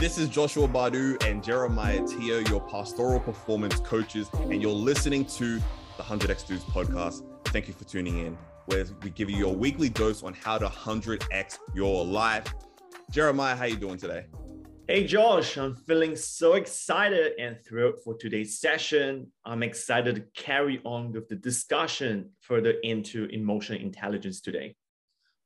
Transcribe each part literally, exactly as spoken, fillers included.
This is Joshua Badu and Jeremiah Tio, your pastoral performance coaches, and you're listening to the one hundred X Dudes podcast. Thank you for tuning in, where we give you your weekly dose on how to one hundred X your life. Jeremiah, how you doing today? Hey, Josh, I'm feeling so excited and thrilled for today's session. I'm excited to carry on with the discussion further into emotional intelligence today.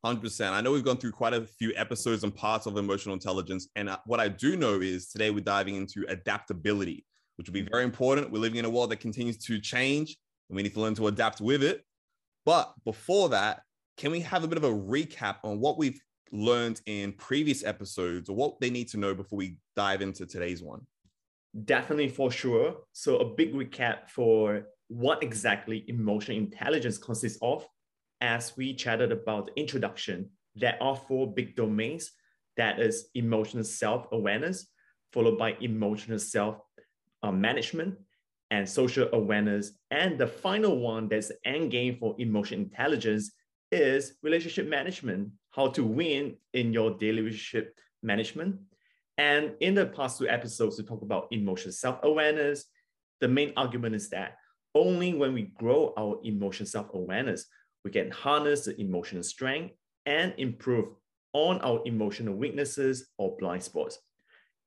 one hundred percent. I know we've gone through quite a few episodes and parts of emotional intelligence. And what I do know is today we're diving into adaptability, which will be very important. We're living in a world that continues to change, and we need to learn to adapt with it. But before that, can we have a bit of a recap on what we've learned in previous episodes, or what they need to know before we dive into today's one? Definitely, for sure. So a big recap for what exactly emotional intelligence consists of. As we chatted about the introduction, there are four big domains. That is emotional self-awareness, followed by emotional self-management, and social awareness. And the final one that's the end game for emotional intelligence is relationship management, how to win in your daily relationship management. And in the past two episodes, we talked about emotional self-awareness. The main argument is that only when we grow our emotional self-awareness, we can harness the emotional strength and improve on our emotional weaknesses or blind spots.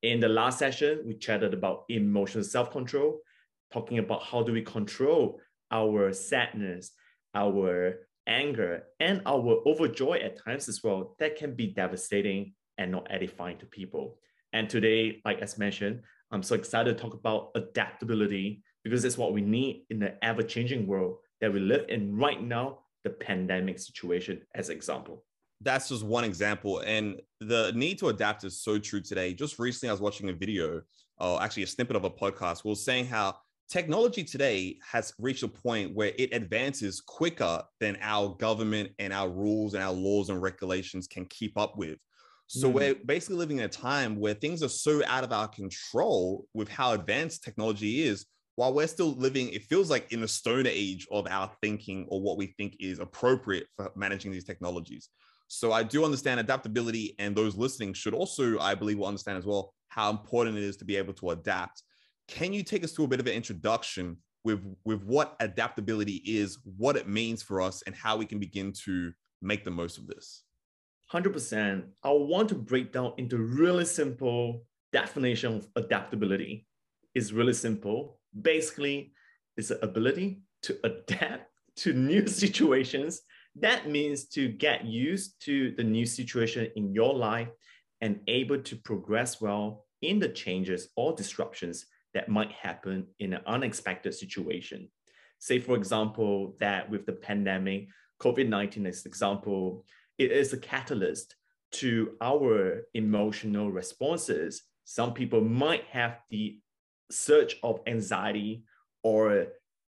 In the last session, we chatted about emotional self-control, talking about how do we control our sadness, our anger, and our overjoy at times as well. That can be devastating and not edifying to people. And today, like as mentioned, I'm so excited to talk about adaptability, because that's what we need in the ever-changing world that we live in right now, the pandemic situation as an example. That's just one example. And the need to adapt is so true today. Just recently, I was watching a video, uh, actually a snippet of a podcast, we were saying how technology today has reached a point where it advances quicker than our government and our rules and our laws and regulations can keep up with. So mm-hmm. we're basically living in a time where things are so out of our control with how advanced technology is, while we're still living, it feels like, in the stoner age of our thinking, or what we think is appropriate for managing these technologies. So I do understand adaptability, and those listening should also, I believe, will understand as well how important it is to be able to adapt. Can you take us through a bit of an introduction with, with what adaptability is, what it means for us, and how we can begin to make the most of this? one hundred percent. I want to break down into really simple definition of adaptability. It's really simple. Basically, it's the ability to adapt to new situations. That means to get used to the new situation in your life and able to progress well in the changes or disruptions that might happen in an unexpected situation. Say, for example, that with the pandemic, COVID nineteen as an example, it is a catalyst to our emotional responses. Some people might have the surge of anxiety or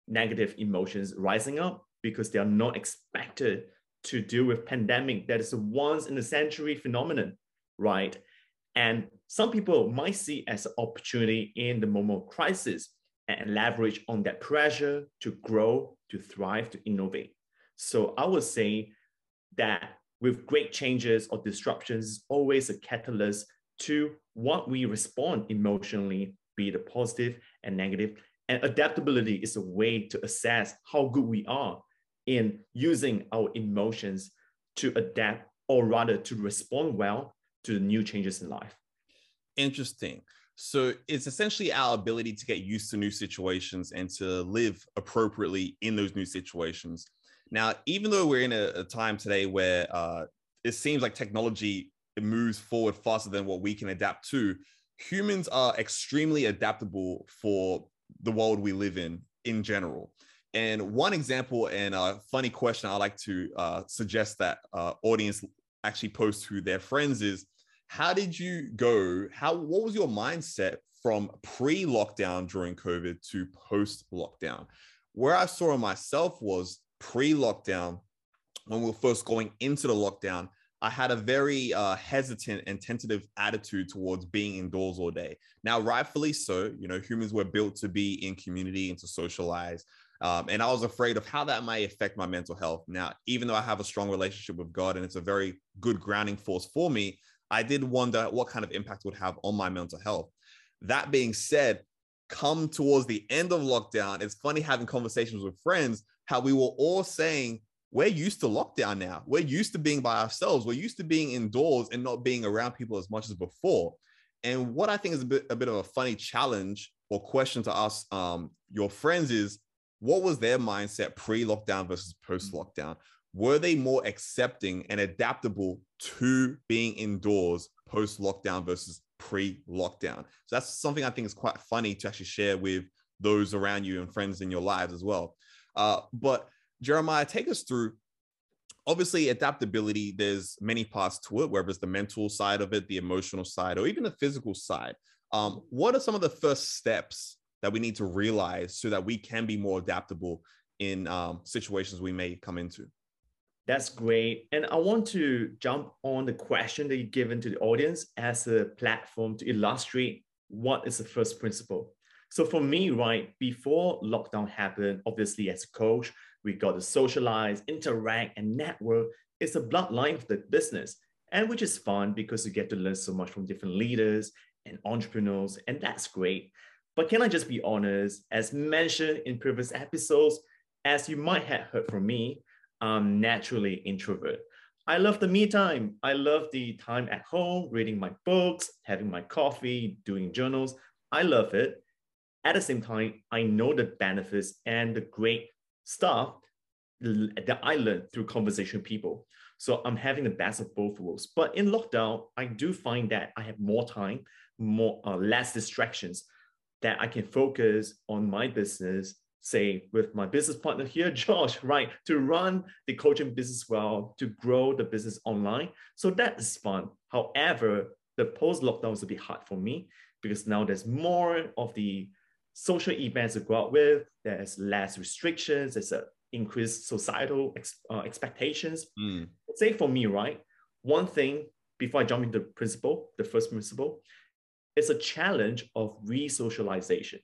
negative emotions rising up because they are not expected to deal with pandemic. That is a once in a century phenomenon, right? And some people might see as an opportunity in the moment of crisis and leverage on that pressure to grow, to thrive, to innovate. So I would say that with great changes or disruptions, always a catalyst to what we respond emotionally, be the positive and negative. And adaptability is a way to assess how good we are in using our emotions to adapt, or rather to respond well to the new changes in life. Interesting. So it's essentially our ability to get used to new situations and to live appropriately in those new situations. Now, even though we're in a, a time today where uh, it seems like technology moves forward faster than what we can adapt to, humans are extremely adaptable for the world we live in, in general. And one example and a funny question I like to uh, suggest that uh, audience actually post to their friends is, how did you go, how, what was your mindset from pre-lockdown during COVID to post-lockdown? Where I saw myself was pre-lockdown, when we were first going into the lockdown, I had a very uh, hesitant and tentative attitude towards being indoors all day. Now, rightfully so, you know, humans were built to be in community and to socialize. Um, and I was afraid of how that might affect my mental health. Now, even though I have a strong relationship with God and it's a very good grounding force for me, I did wonder what kind of impact it would have on my mental health. That being said, come towards the end of lockdown, it's funny having conversations with friends, how we were all saying, we're used to lockdown now. We're used to being by ourselves. We're used to being indoors and not being around people as much as before. And what I think is a bit, a bit of a funny challenge or question to ask um, your friends is, what was their mindset pre-lockdown versus post-lockdown? Were they more accepting and adaptable to being indoors post-lockdown versus pre-lockdown? So that's something I think is quite funny to actually share with those around you and friends in your lives as well. Uh, but Jeremiah, take us through, obviously adaptability, there's many parts to it, whether it's the mental side of it, the emotional side, or even the physical side. Um, what are some of the first steps that we need to realize so that we can be more adaptable in um, situations we may come into? That's great. And I want to jump on the question that you've given to the audience as a platform to illustrate what is the first principle. So for me, right, before lockdown happened, obviously as a coach, we got to socialize, interact, and network. It's a bloodline of the business, and which is fun because you get to learn so much from different leaders and entrepreneurs, and that's great. But can I just be honest, as mentioned in previous episodes, as you might have heard from me, I'm naturally introvert. I love the me time. I love the time at home, reading my books, having my coffee, doing journals. I love it. At the same time, I know the benefits and the great stuff that I learned through conversation with people. So I'm having the best of both worlds. But in lockdown, I do find that I have more time, more uh, less distractions, that I can focus on my business, say with my business partner here, Josh, right, to run the coaching business well, to grow the business online. So that is fun. However, the post-lockdown is a bit hard for me because now there's more of the social events to go out with, there's less restrictions, there's a increased societal ex uh, expectations. Mm. Say for me, right, one thing before I jump into the principle, the first principle, it's a challenge of re-socialization.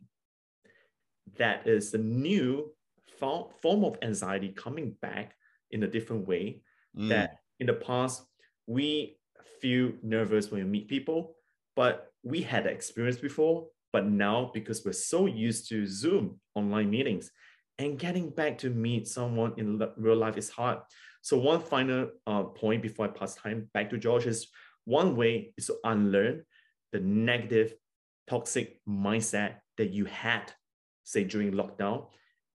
That is the new form of anxiety coming back in a different way. Mm. That in the past, we feel nervous when we meet people, but we had that experience before. But now, because we're so used to Zoom online meetings, and getting back to meet someone in real life is hard. So one final uh, point before I pass time back to George is, one way is to unlearn the negative, toxic mindset that you had, say during lockdown,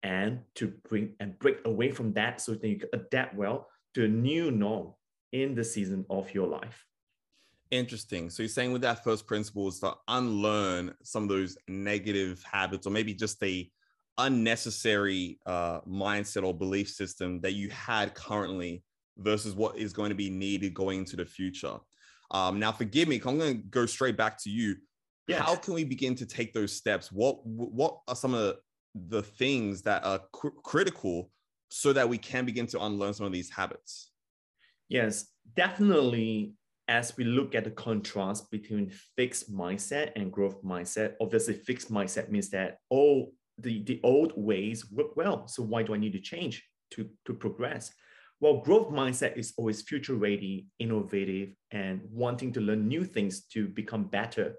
and to bring and break away from that so that you can adapt well to a new norm in the season of your life. Interesting. So you're saying with that first principle is to unlearn some of those negative habits, or maybe just the unnecessary uh, mindset or belief system that you had currently versus what is going to be needed going into the future. Um, now, forgive me, I'm going to go straight back to you. Yes. How can we begin to take those steps? What, what are some of the, the things that are cr critical so that we can begin to unlearn some of these habits? Yes, definitely. As we look at the contrast between fixed mindset and growth mindset, obviously fixed mindset means that, oh, the, the old ways work well. So why do I need to change to, to progress? Well, growth mindset is always future ready, innovative, and wanting to learn new things to become better.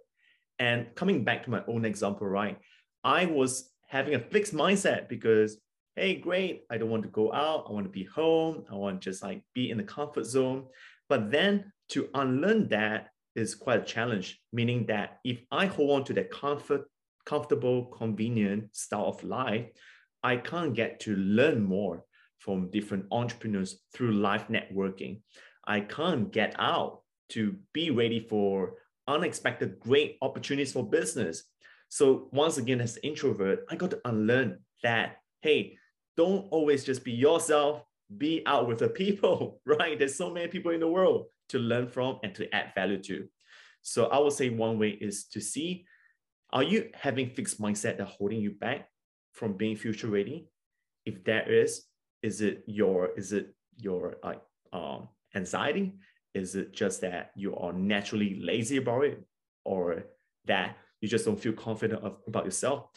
And coming back to my own example, right? I was having a fixed mindset because, hey, great, I don't want to go out. I want to be home. I want to just like be in the comfort zone. But then to unlearn that is quite a challenge, meaning that if I hold on to that comfort, comfortable, convenient style of life, I can't get to learn more from different entrepreneurs through live networking. I can't get out to be ready for unexpected great opportunities for business. So once again, as an introvert, I got to unlearn that, hey, don't always just be yourself, be out with the people, right? There's so many people in the world to learn from and to add value to. So I would say one way is to see, are you having fixed mindset that holding you back from being future ready? If there is, is it your, is it your uh, um, anxiety? Is it just that you are naturally lazy about it, or that you just don't feel confident of, about yourself?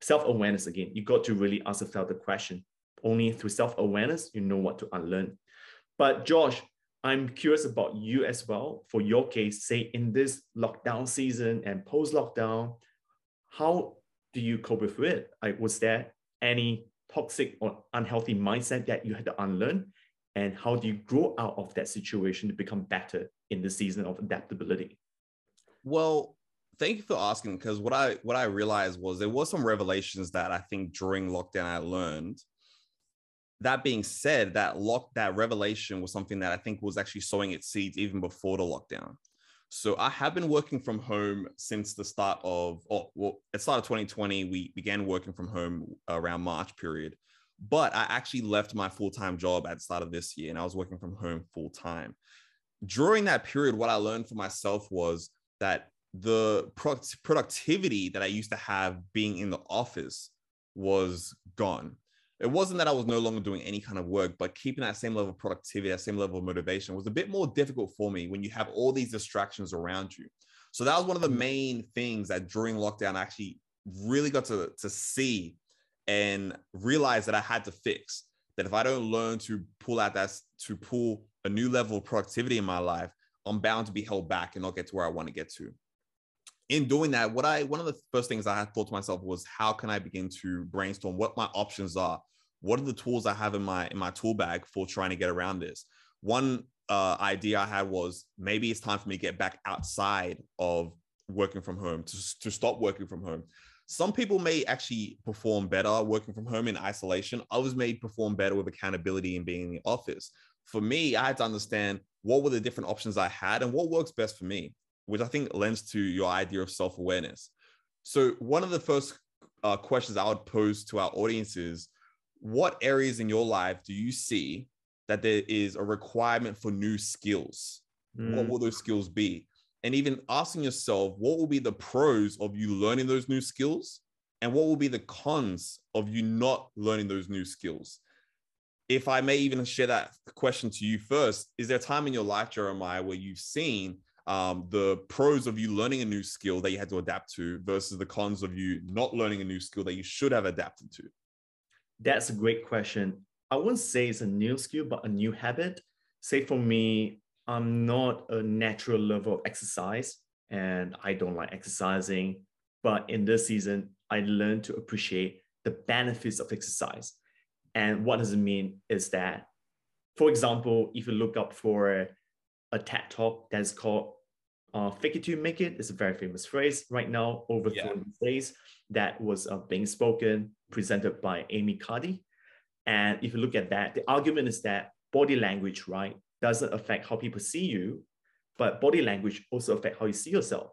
Self-awareness, again, you got to really ask yourself the question. Only through self-awareness, you know what to unlearn. But Josh, I'm curious about you as well. For your case, say in this lockdown season and post-lockdown, how do you cope with it? Like, was there any toxic or unhealthy mindset that you had to unlearn? And how do you grow out of that situation to become better in the season of adaptability? Well, thank you for asking, because what I what I realized was there were some revelations that I think during lockdown I learned. That being said, that lock that revelation was something that I think was actually sowing its seeds even before the lockdown. So I have been working from home since the start of, oh, well, at the start of twenty twenty, we began working from home around March period. But I actually left my full-time job at the start of this year, and I was working from home full-time. During that period, what I learned for myself was that the pro- productivity that I used to have being in the office was gone. It wasn't that I was no longer doing any kind of work, but keeping that same level of productivity, that same level of motivation was a bit more difficult for me when you have all these distractions around you. So that was one of the main things that during lockdown, I actually really got to, to see and realize that I had to fix, that if I don't learn to pull out that, to pull a new level of productivity in my life, I'm bound to be held back and not get to where I want to get to. In doing that, what I one of the first things I had thought to myself was, how can I begin to brainstorm what my options are? What are the tools I have in my in my tool bag for trying to get around this? One uh, idea I had was, maybe it's time for me to get back outside of working from home, to, to stop working from home. Some people may actually perform better working from home in isolation. Others may perform better with accountability and being in the office. For me, I had to understand what were the different options I had and what works best for me, which I think lends to your idea of self-awareness. So one of the first uh, questions I would pose to our audience is, what areas in your life do you see that there is a requirement for new skills? Mm. What will those skills be? And even asking yourself, what will be the pros of you learning those new skills? And what will be the cons of you not learning those new skills? If I may even share that question to you first, is there a time in your life, Jeremiah, where you've seen um, the pros of you learning a new skill that you had to adapt to versus the cons of you not learning a new skill that you should have adapted to? That's a great question. I wouldn't say it's a new skill, but a new habit. Say for me, I'm not a natural lover of exercise and I don't like exercising. But in this season, I learned to appreciate the benefits of exercise. And what does it mean is that, for example, if you look up for a TED Talk that's called uh, Fake It Till You Make It, it's a very famous phrase right now, overthrown these days, that was uh, being spoken, presented by Amy Cuddy. And if you look at that, the argument is that body language, right, doesn't affect how people see you, but body language also affects how you see yourself.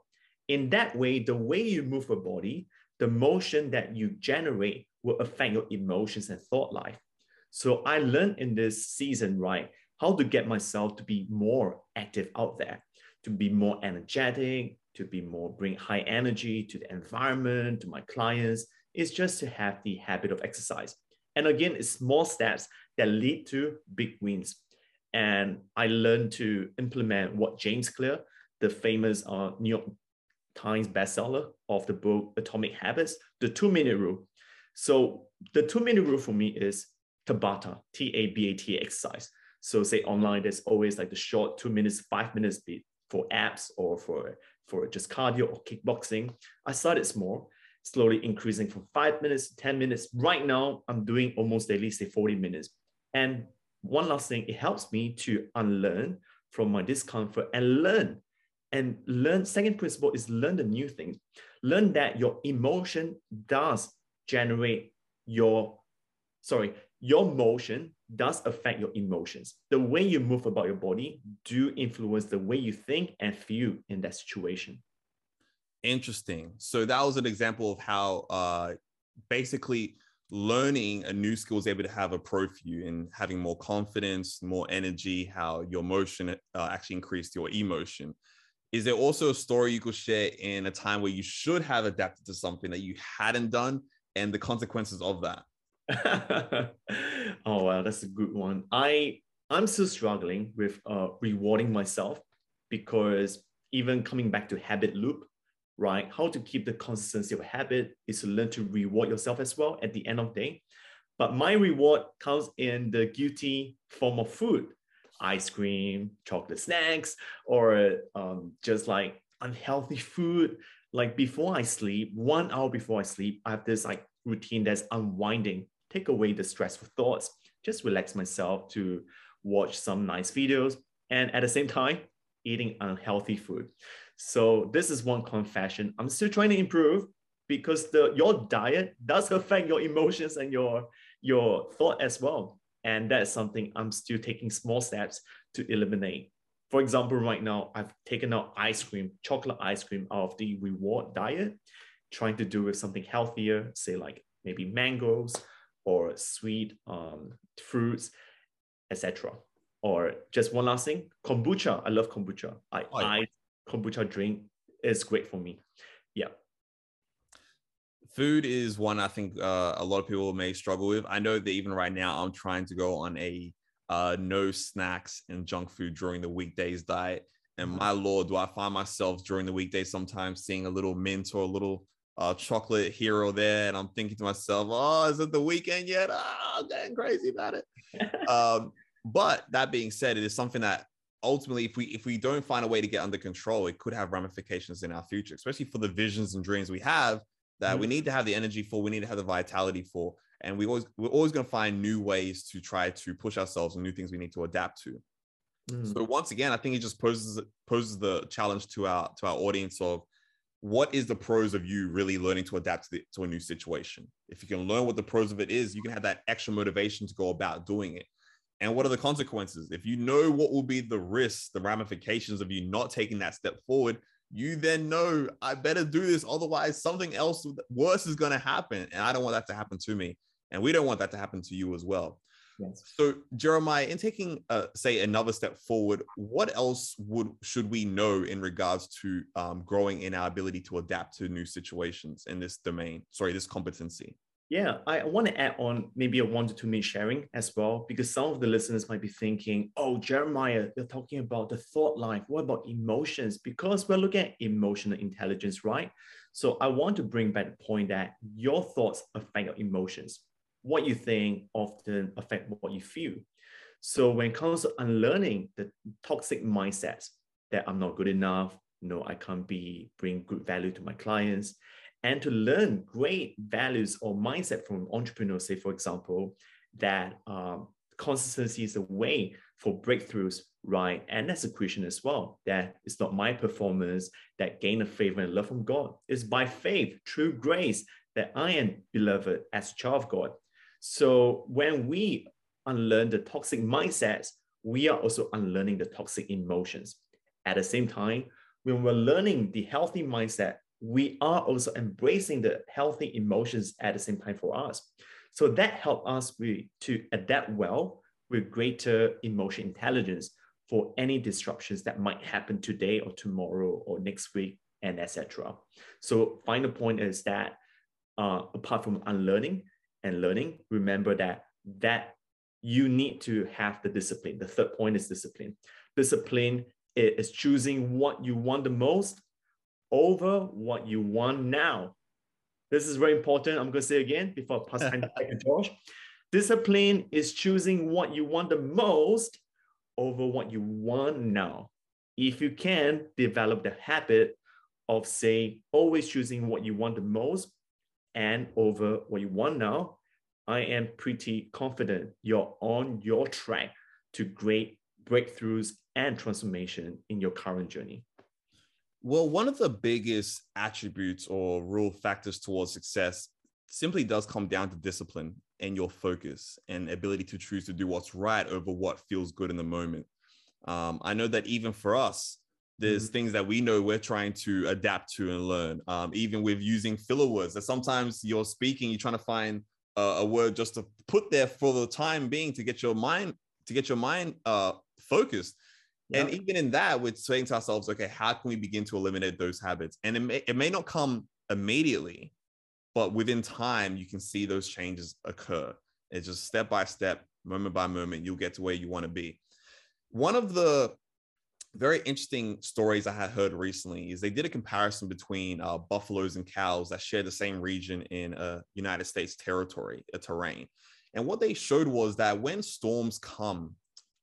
In that way, the way you move your body, the motion that you generate will affect your emotions and thought life. So I learned in this season, right, how to get myself to be more active out there, to be more energetic, to be more, bring high energy to the environment, to my clients. It's just to have the habit of exercise. And again, it's small steps that lead to big wins. And I learned to implement what James Clear, the famous uh, New York Times bestseller of the book Atomic Habits, the two-minute rule. So the two-minute rule for me is Tabata, T A B A T A exercise. So say online, there's always like the short two minutes, five minutes bit for abs or for, for just cardio or kickboxing. I started small, slowly increasing from five minutes to ten minutes. Right now, I'm doing almost at least forty minutes. And one last thing, it helps me to unlearn from my discomfort and learn. And learn, second principle is learn the new things. Learn that your emotion does generate your, sorry, your motion does affect your emotions. The way you move about your body do influence the way you think and feel in that situation. Interesting. So that was an example of how uh, basically learning a new skill is able to have a pro for you in having more confidence, more energy, how your motion uh, actually increased your emotion. Is there also a story you could share in a time where you should have adapted to something that you hadn't done and the consequences of that? Oh, wow, that's a good one. I, I'm still struggling with uh, rewarding myself, because even coming back to habit loop, right? How to keep the consistency of habit is to learn to reward yourself as well at the end of the day. But my reward comes in the guilty form of food. ice cream, chocolate snacks, or um, just like unhealthy food. Like before I sleep, one hour before I sleep, I have this like routine that's unwinding, take away the stressful thoughts, just relax myself to watch some nice videos, and at the same time, eating unhealthy food. So this is one confession. I'm still trying to improve, because the, your diet does affect your emotions and your, your thought as well. And that's something I'm still taking small steps to eliminate. For example, right now, I've taken out ice cream, chocolate ice cream out of the reward diet, trying to do with something healthier, say like maybe mangoes or sweet um, fruits, et cetera. Or just one last thing, kombucha. I love kombucha. I, oh, yeah. I kombucha drink is great for me. Yeah. Food is one I think uh, a lot of people may struggle with. I know that even right now, I'm trying to go on a uh, no snacks and junk food during the weekdays diet. And my Lord, do I find myself during the weekdays sometimes seeing a little mint or a little uh, chocolate here or there. And I'm thinking to myself, oh, is it the weekend yet? Oh, I'm getting crazy about it. um, but that being said, it is something that ultimately, if we if we don't find a way to get under control, it could have ramifications in our future, especially for the visions and dreams we have. That we need to have the energy for, we need to have the vitality for, and we always we're always going to find new ways to try to push ourselves and new things we need to adapt to. Mm. So once again, I think it just poses poses the challenge to our to our audience of what is the pros of you really learning to adapt to, the, to a new situation. If you can learn what the pros of it is, you can have that extra motivation to go about doing it. And what are the consequences? If you know what will be the risks, the ramifications of you not taking that step forward, you then know, I better do this. Otherwise, something else worse is going to happen. And I don't want that to happen to me. And we don't want that to happen to you as well. Yes. So Jeremiah, in taking, uh, say, another step forward, what else would should we know in regards to um, growing in our ability to adapt to new situations in this domain? Sorry, this competency. Yeah, I want to add on maybe a one to two minute sharing as well, because some of the listeners might be thinking, oh, Jeremiah, you're talking about the thought life. What about emotions? Because we're looking at emotional intelligence, right? So I want to bring back the point that your thoughts affect your emotions. What you think often affects what you feel. So when it comes to unlearning the toxic mindsets that I'm not good enough, no, I can't be bring good value to my clients, and to learn great values or mindset from entrepreneurs, say, for example, that um, consistency is a way for breakthroughs, right? And execution as well, that it's not my performance that gain a favor and love from God. It's by faith, true grace, that I am beloved as a child of God. So when we unlearn the toxic mindsets, we are also unlearning the toxic emotions. At the same time, when we're learning the healthy mindset, we are also embracing the healthy emotions at the same time for us. So that helps us we, to adapt well with greater emotion intelligence for any disruptions that might happen today or tomorrow or next week, and et cetera. So final point is that uh, apart from unlearning and learning, remember that, that you need to have the discipline. The third point is discipline. Discipline is choosing what you want the most over what you want now. This is very important. I'm going to say again before I pass time back to Josh. Discipline is choosing what you want the most over what you want now. If you can develop the habit of, say, always choosing what you want the most and over what you want now, I am pretty confident you're on your track to great breakthroughs and transformation in your current journey. Well, one of the biggest attributes or real factors towards success simply does come down to discipline and your focus and ability to choose to do what's right over what feels good in the moment. Um, I know that even for us, there's mm-hmm. things that we know we're trying to adapt to and learn, um, even with using filler words that sometimes you're speaking, you're trying to find a, a word just to put there for the time being to get your mind, to get your mind uh, focused. And even in that, we're saying to ourselves, okay, how can we begin to eliminate those habits? And it may, it may not come immediately, but within time, you can see those changes occur. It's just step by step, moment by moment, you'll get to where you want to be. One of the very interesting stories I had heard recently is they did a comparison between uh, buffaloes and cows that share the same region in a United States territory, a terrain. And what they showed was that when storms come,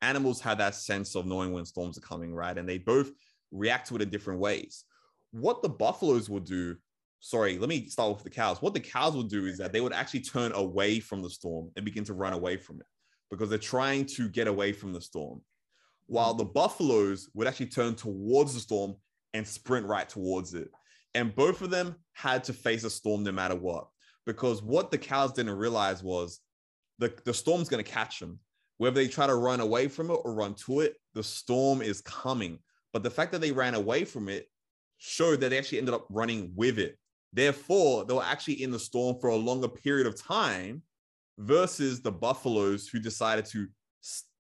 animals have that sense of knowing when storms are coming, right? And they both react to it in different ways. What the buffaloes will do, sorry, let me start with the cows. What the cows will do is that they would actually turn away from the storm and begin to run away from it because they're trying to get away from the storm. While the buffaloes would actually turn towards the storm and sprint right towards it. And both of them had to face a storm no matter what, because what the cows didn't realize was the, the storm's going to catch them. Whether they try to run away from it or run to it, the storm is coming. But the fact that they ran away from it showed that they actually ended up running with it. Therefore, they were actually in the storm for a longer period of time versus the buffaloes who decided to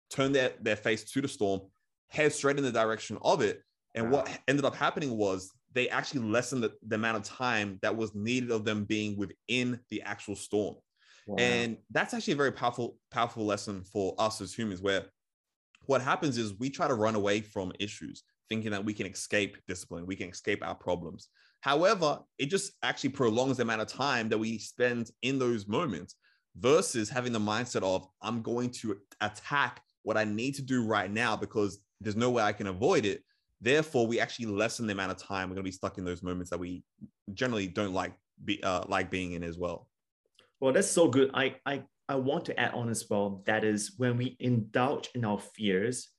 turn their, their face to the storm, head straight in the direction of it. And wow. What ended up happening was they actually lessened the, the amount of time that was needed of them being within the actual storm. Wow. And that's actually a very powerful, powerful lesson for us as humans, where what happens is we try to run away from issues, thinking that we can escape discipline, we can escape our problems. However, it just actually prolongs the amount of time that we spend in those moments versus having the mindset of, I'm going to attack what I need to do right now because there's no way I can avoid it. Therefore, we actually lessen the amount of time we're going to be stuck in those moments that we generally don't like be, uh, like being in as well. Well, that's so good. I, I, I want to add on as well. That is, when we indulge in our fears,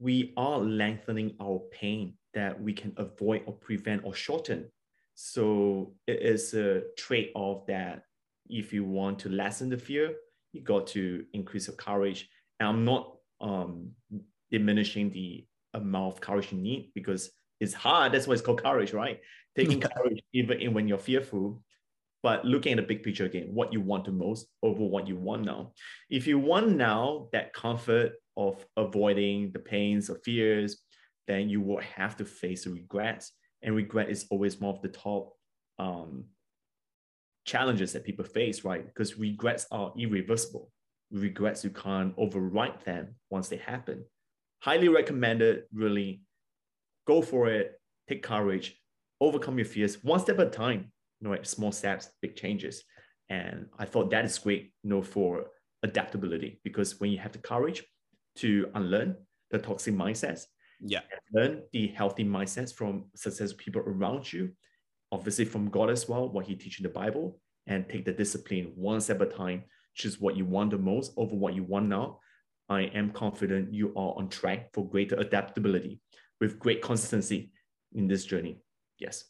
we are lengthening our pain that we can avoid or prevent or shorten. So it is a trade-off that if you want to lessen the fear, you got to increase your courage. And I'm not um, diminishing the amount of courage you need, because it's hard. That's why it's called courage, right? Taking courage even in when you're fearful, but looking at the big picture again, what you want the most over what you want now. If you want now that comfort of avoiding the pains or fears, then you will have to face the regrets, and regret is always one of the top um, challenges that people face, right? Because regrets are irreversible. Regrets, you can't override them once they happen. Highly recommended, really. Go for it. Take courage. Overcome your fears one step at a time. You know, small steps, big changes. And I thought that is great, you know, for adaptability, because when you have the courage to unlearn the toxic mindsets, yeah, learn the healthy mindsets from successful people around you, obviously from God as well, what he teaches in the Bible, and take the discipline one step at a time. Choose what you want the most over what you want now. I am confident you are on track for greater adaptability with great consistency in this journey. Yes.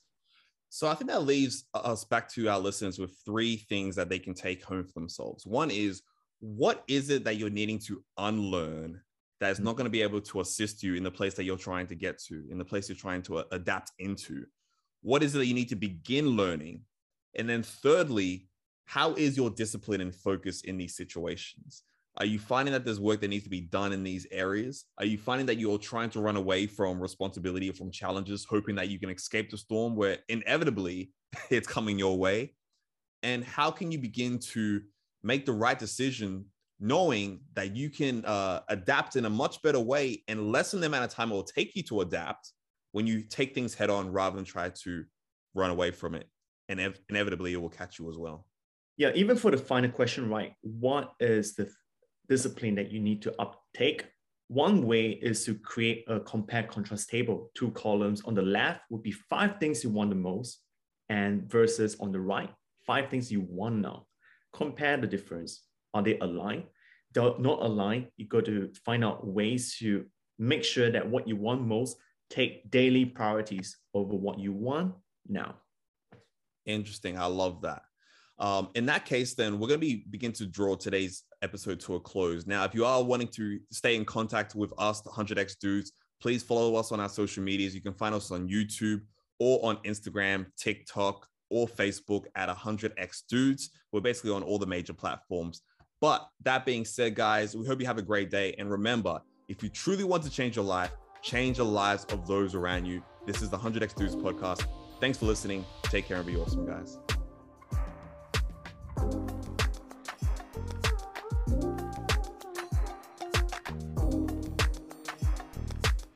So I think that leaves us back to our listeners with three things that they can take home for themselves. One is, what is it that you're needing to unlearn that is not going to be able to assist you in the place that you're trying to get to, in the place you're trying to adapt into? What is it that you need to begin learning? And then thirdly, how is your discipline and focus in these situations? Are you finding that there's work that needs to be done in these areas? Are you finding that you're trying to run away from responsibility or from challenges, hoping that you can escape the storm where inevitably it's coming your way? And how can you begin to make the right decision, knowing that you can uh, adapt in a much better way and lessen the amount of time it will take you to adapt when you take things head on rather than try to run away from it? And ev- inevitably it will catch you as well. Yeah, even for the final question, right? What is the... Th- discipline that you need to uptake. One way is to create a compare contrast table. Two columns on the left would be five things you want the most, and versus on the right, five things you want now. Compare the difference. Are they aligned? They're not aligned. You got to find out ways to make sure that what you want most take daily priorities over what you want now. Interesting. I love that. Um, in that case, then we're going to be begin to draw today's episode to a close. Now, if you are wanting to stay in contact with us, the one hundred X Dudes, please follow us on our social medias. You can find us on YouTube or on Instagram, TikTok, or Facebook at one hundred X Dudes. We're basically on all the major platforms. But that being said, guys, we hope you have a great day. And remember, if you truly want to change your life, change the lives of those around you. This is the one hundred X Dudes podcast. Thanks for listening. Take care and be awesome, guys.